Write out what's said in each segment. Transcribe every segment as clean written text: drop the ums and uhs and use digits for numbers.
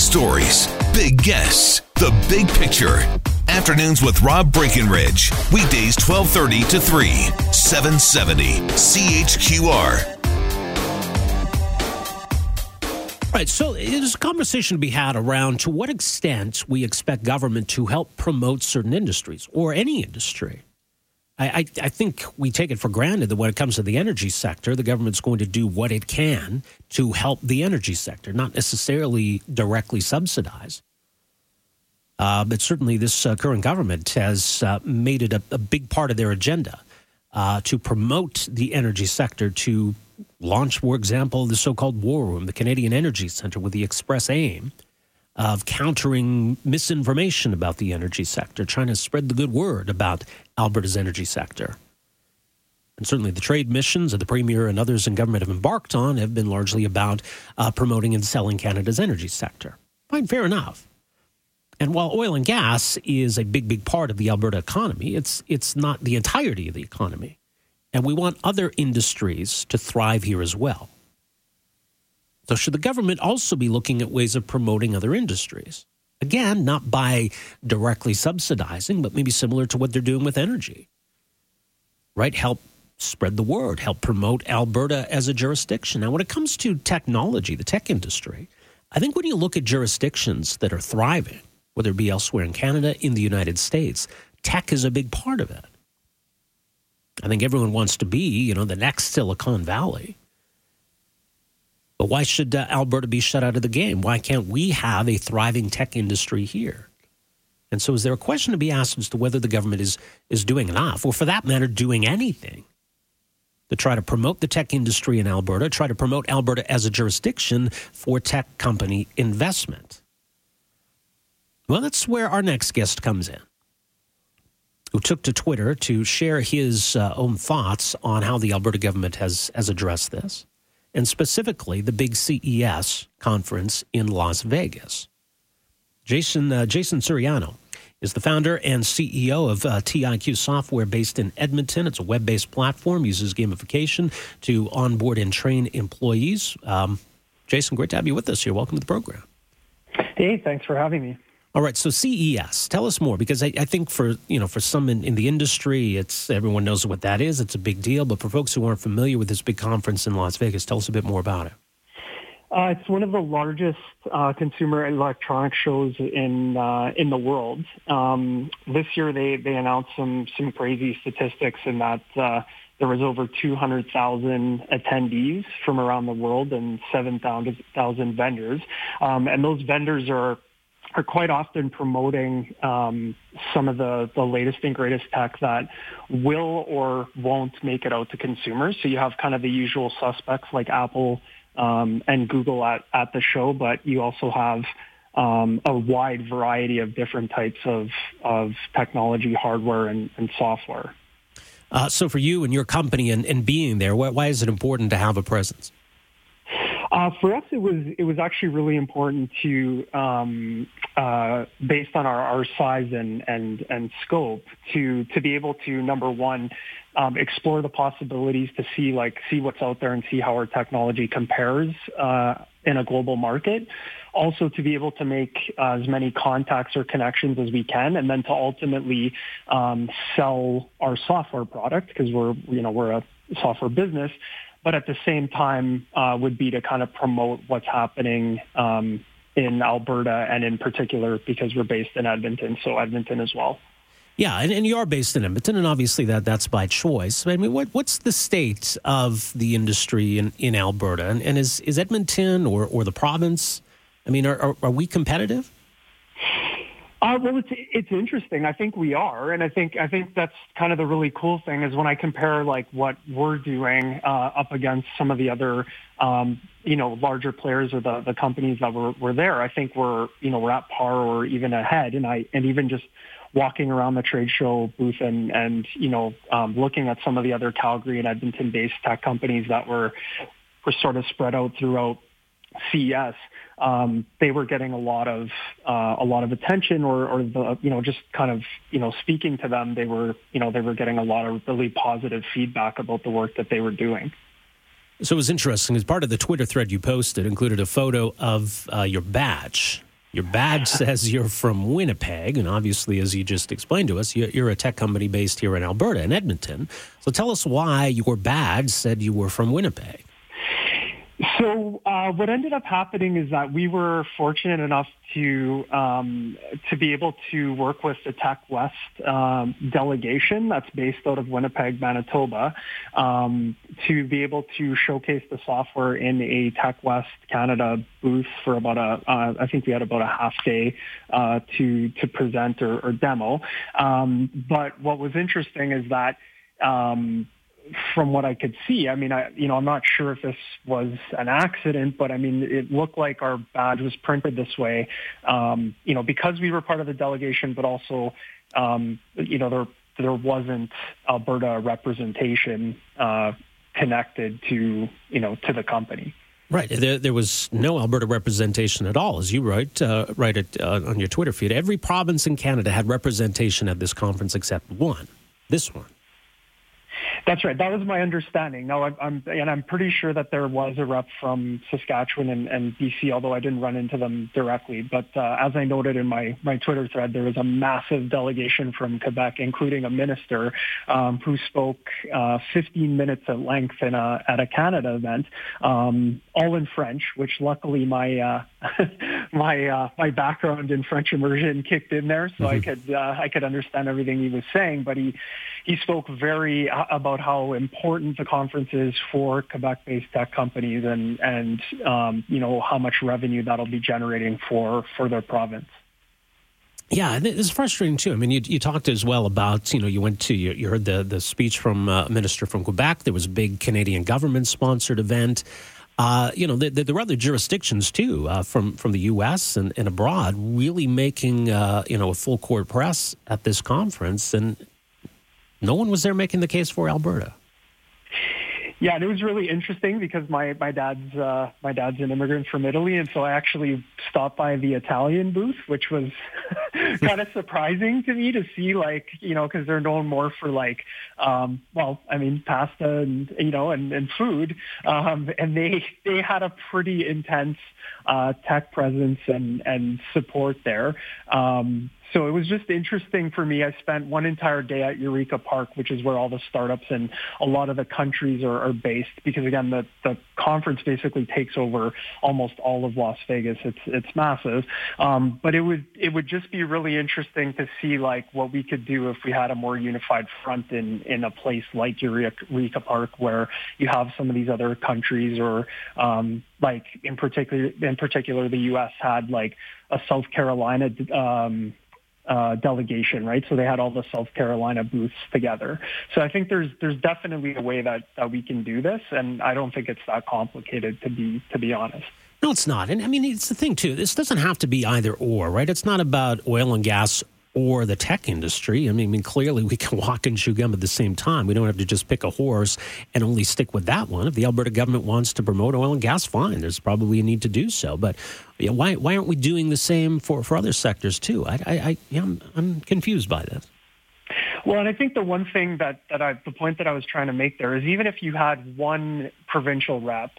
stories, big guests, the big picture. Afternoons with Rob Breakenridge. Weekdays 12:30 to 3, 770 CHQR. All right, so there's a conversation to be had around to what extent we expect government to help promote certain industries or any industry. I think we take it for granted that when it comes to the energy sector, the government's going to do what it can to help the energy sector, not necessarily directly subsidize. But certainly this current government has made it a big part of their agenda to promote the energy sector to launch, for example, the so-called War Room, the Canadian Energy Centre, with the express aim of countering misinformation about the energy sector, trying to spread the good word about Alberta's energy sector. And certainly the trade missions that the Premier and others in government have embarked on have been largely about promoting and selling Canada's energy sector. Fine, fair enough. And while oil and gas is a big, big part of the Alberta economy, it's not the entirety of the economy. And we want other industries to thrive here as well. So should the government also be looking at ways of promoting other industries? Again, not by directly subsidizing, but maybe similar to what they're doing with energy. Right? Help spread the word, help promote Alberta as a jurisdiction. Now, when it comes to technology, the tech industry, I think when you look at jurisdictions that are thriving, whether it be elsewhere in Canada, in the United States, tech is a big part of it. I think everyone wants to be, the next Silicon Valley. But why should Alberta be shut out of the game? Why can't we have a thriving tech industry here? And so is there a question to be asked as to whether the government is doing enough, or for that matter, doing anything to try to promote the tech industry in Alberta, try to promote Alberta as a jurisdiction for tech company investment? Well, that's where our next guest comes in, who took to Twitter to share his own thoughts on how the Alberta government has addressed this, and specifically the big CES conference in Las Vegas. Jason Suriano is the founder and CEO of TIQ Software, based in Edmonton. It's a web-based platform, uses gamification to onboard and train employees. Jason, great to have you with us here. Welcome to the program. Hey, thanks for having me. All right, so CES, tell us more, because I think for some in the industry, everyone knows what that is. It's a big deal, but for folks who aren't familiar with this big conference in Las Vegas, tell us a bit more about it. It's one of the largest consumer electronic shows in the world. This year, they announced some crazy statistics in that there was over 200,000 attendees from around the world and 7,000 vendors, and those vendors are quite often promoting some of the latest and greatest tech that will or won't make it out to consumers. So you have kind of the usual suspects like Apple and Google at the show, but you also have a wide variety of different types of technology, hardware, and software. So for you and your company and being there, why is it important to have a presence? For us, it was actually really important to, based on our size and scope, to be able to, number one, explore the possibilities to see what's out there and see how our technology compares in a global market. Also, to be able to make as many contacts or connections as we can, and then to ultimately sell our software product, because we're a software business. But at the same time, would be to kind of promote what's happening in Alberta, and in particular because we're based in Edmonton, so Edmonton as well. Yeah, and you are based in Edmonton, and obviously that's by choice. I mean, what's the state of the industry in Alberta, and is Edmonton or the province? I mean, are we competitive? Well, it's interesting. I think we are, and I think that's kind of the really cool thing is when I compare what we're doing up against some of the other larger players or the companies that were there. I think we're at par or even ahead, and even just walking around the trade show booth and looking at some of the other Calgary and Edmonton-based tech companies that were sort of spread out throughout CES, they were getting a lot of attention, or the just kind of speaking to them, they were getting a lot of really positive feedback about the work that they were doing. So it was interesting, as part of the Twitter thread you posted included a photo of your badge Your badge says you're from Winnipeg, and obviously, as you just explained to us, you're a tech company based here in Alberta, in Edmonton. So tell us why your badge said you were from Winnipeg. So what ended up happening is that we were fortunate enough to be able to work with the Tech West delegation that's based out of Winnipeg, Manitoba, to be able to showcase the software in a Tech West Canada booth for about I think we had about a half day to present or demo. But what was interesting is that from what I could see, I mean, I'm not sure if this was an accident, but I mean, it looked like our badge was printed this way, because we were part of the delegation, but also, there wasn't Alberta representation connected to the company. Right. There was no Alberta representation at all, as you write on your Twitter feed. Every province in Canada had representation at this conference except one, this one. That's right. That was my understanding. Now, I'm pretty sure that there was a rep from Saskatchewan and BC, although I didn't run into them directly. But as I noted in my Twitter thread, there was a massive delegation from Quebec, including a minister who spoke 15 minutes at length at a Canada event, all in French. Which luckily my background in French immersion kicked in there, so I could understand everything he was saying. But he spoke very about how important the conference is for Quebec-based tech companies and how much revenue that'll be generating for their province. Yeah, and it's frustrating too. I mean, you talked as well about, you heard the speech from a minister from Quebec. There was a big Canadian government-sponsored event. There were other jurisdictions too, from the U.S. and abroad, really making a full-court press at this conference, and no one was there making the case for Alberta. Yeah, and it was really interesting because my dad's an immigrant from Italy, and so I actually stopped by the Italian booth, which was kind of surprising to me to see, because they're known more for pasta and food, and they had a pretty intense tech presence and support there. So it was just interesting for me. I spent one entire day at Eureka Park, which is where all the startups and a lot of the countries are based, because, again, the conference basically takes over almost all of Las Vegas. It's massive. But it would just be really interesting to see, what we could do if we had a more unified front in a place like Eureka Park, where you have some of these other countries, or in particular, the U.S. had, a South Carolina delegation, right? So they had all the South Carolina booths together. So I think there's definitely a way that we can do this, and I don't think it's that complicated, to be honest. No, it's not. And I mean, it's the thing too. This doesn't have to be either or, right? It's not about oil and gas or the tech industry. I mean, clearly we can walk and chew gum at the same time. We don't have to just pick a horse and only stick with that one. If the Alberta government wants to promote oil and gas, fine. There's probably a need to do so. But why aren't we doing the same for other sectors too? I'm confused by this. Well, and I think the one thing the point that I was trying to make there is, even if you had one provincial rep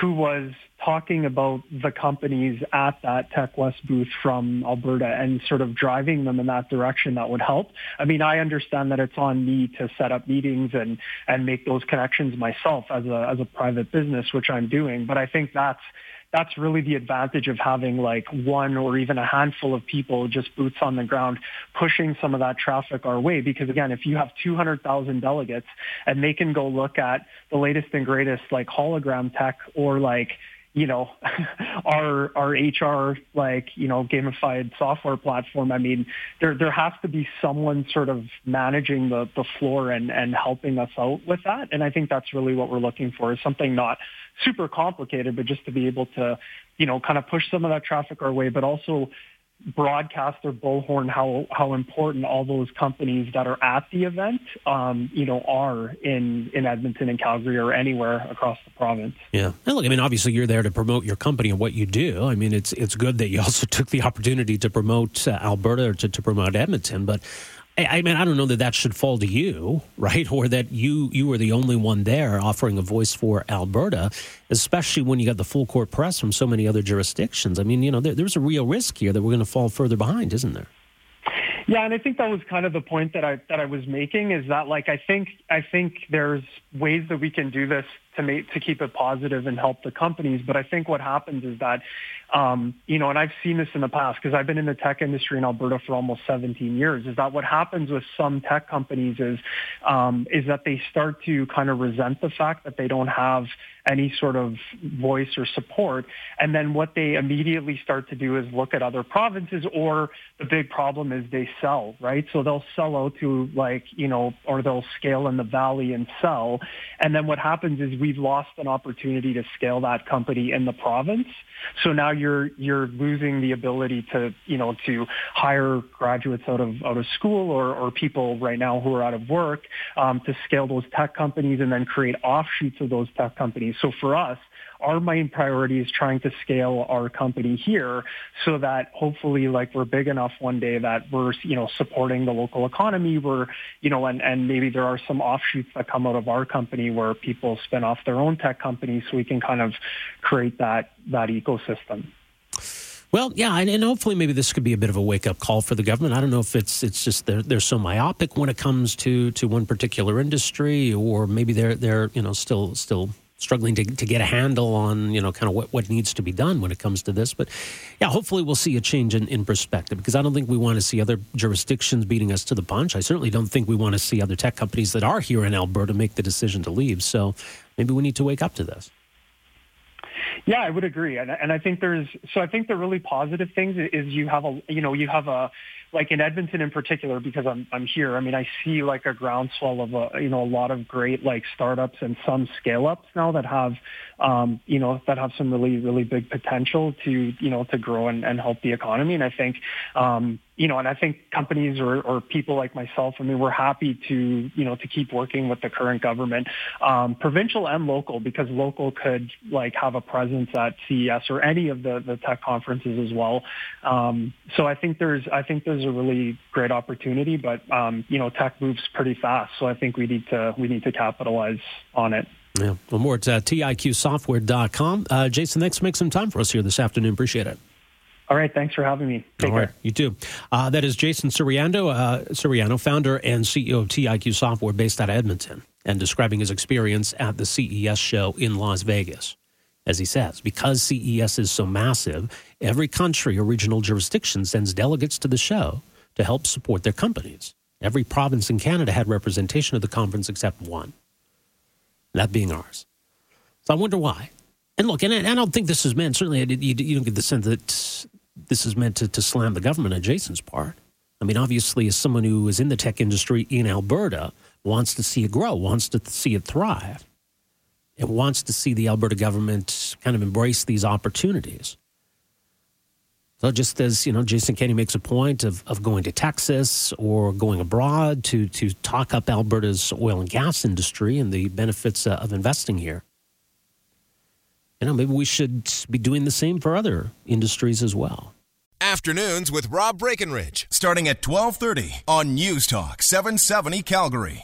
who was talking about the companies at that Tech West booth from Alberta and sort of driving them in that direction, that would help. I mean, I understand that it's on me to set up meetings and make those connections myself as a private business, which I'm doing. But I think that's really the advantage of having one or even a handful of people, just boots on the ground, pushing some of that traffic our way. Because, again, if you have 200,000 delegates and they can go look at the latest and greatest hologram tech, or our HR, gamified software platform. I mean, there has to be someone sort of managing the floor and helping us out with that. And I think that's really what we're looking for, is something not super complicated, but just to be able to, kind of push some of that traffic our way, but also broadcast or bullhorn how important all those companies that are at the event, are in Edmonton and Calgary or anywhere across the province. Yeah. And look, I mean, obviously you're there to promote your company and what you do. I mean, it's good that you also took the opportunity to promote Alberta or to promote Edmonton, but I mean, I don't know that that should fall to you, right? Or that you were the only one there offering a voice for Alberta, especially when you got the full court press from so many other jurisdictions. I mean, you know, there's a real risk here that we're going to fall further behind, isn't there? Yeah, and I think that was kind of the point that I was making, is that, like, I think there's ways that we can do this to keep it positive and help the companies. But I think what happens is that, you know, and I've seen this in the past because I've been in the tech industry in Alberta for almost 17 years, is that what happens with some tech companies is that they start to kind of resent the fact that they don't have any sort of voice or support. And then what they immediately start to do is look at other provinces, or the big problem is they sell, right? So they'll sell out to, like, you know, or they'll scale in the valley and sell. And then what happens is we've lost an opportunity to scale that company in the province. So now you're losing the ability to, you know, to hire graduates out of school or people right now who are out of work to scale those tech companies and then create offshoots of those tech companies. So for us, our main priority is trying to scale our company here so that hopefully, like, we're big enough one day that we're, you know, supporting the local economy. We're, you know, and maybe there are some offshoots that come out of our company where people spin off their own tech companies, so we can kind of create that ecosystem. Well, yeah, and hopefully maybe this could be a bit of a wake-up call for the government. I don't know if it's just they're so myopic when it comes to one particular industry, or maybe they're you know, still struggling to get a handle on, you know, kind of what needs to be done when it comes to this. But yeah, hopefully we'll see a change in perspective, because I don't think we want to see other jurisdictions beating us to the punch. I certainly don't think we want to see other tech companies that are here in Alberta make the decision to leave. So maybe we need to wake up to this. Yeah, I would agree. And I think I think the really positive things is you have a, like in Edmonton in particular, because I'm here, I mean, I see like a groundswell of a lot of great like startups and some scale ups now that have, you know, that have some really, really big potential to, you know, to grow and help the economy. And I think, you know, and I think companies or people like myself, I mean, we're happy to, you know, to keep working with the current government, provincial and local, because local could like have a presence at CES or any of the tech conferences as well. So I think there's a really great opportunity, but, you know, tech moves pretty fast. So I think we need to capitalize on it. Yeah. Well, more at TIQsoftware.com. Jason, thanks for making some time for us here this afternoon. Appreciate it. All right. Thanks for having me. Take care. Right, you too. That is Jason Suriano, founder and CEO of TIQ Software based out of Edmonton, and describing his experience at the CES show in Las Vegas. As he says, because CES is so massive, every country or regional jurisdiction sends delegates to the show to help support their companies. Every province in Canada had representation of the conference except one, that being ours. So I wonder why. And look, and I don't think this is meant, certainly you don't get the sense that this is meant to slam the government on Jason's part. I mean, obviously, as someone who is in the tech industry in Alberta, wants to see it grow, wants to see it thrive, and wants to see the Alberta government kind of embrace these opportunities. So just as, you know, Jason Kenney makes a point of going to Texas or going abroad to talk up Alberta's oil and gas industry and the benefits of investing here, you know, maybe we should be doing the same for other industries as well. Afternoons with Rob Breakenridge, starting at 12:30 on News Talk 770 Calgary.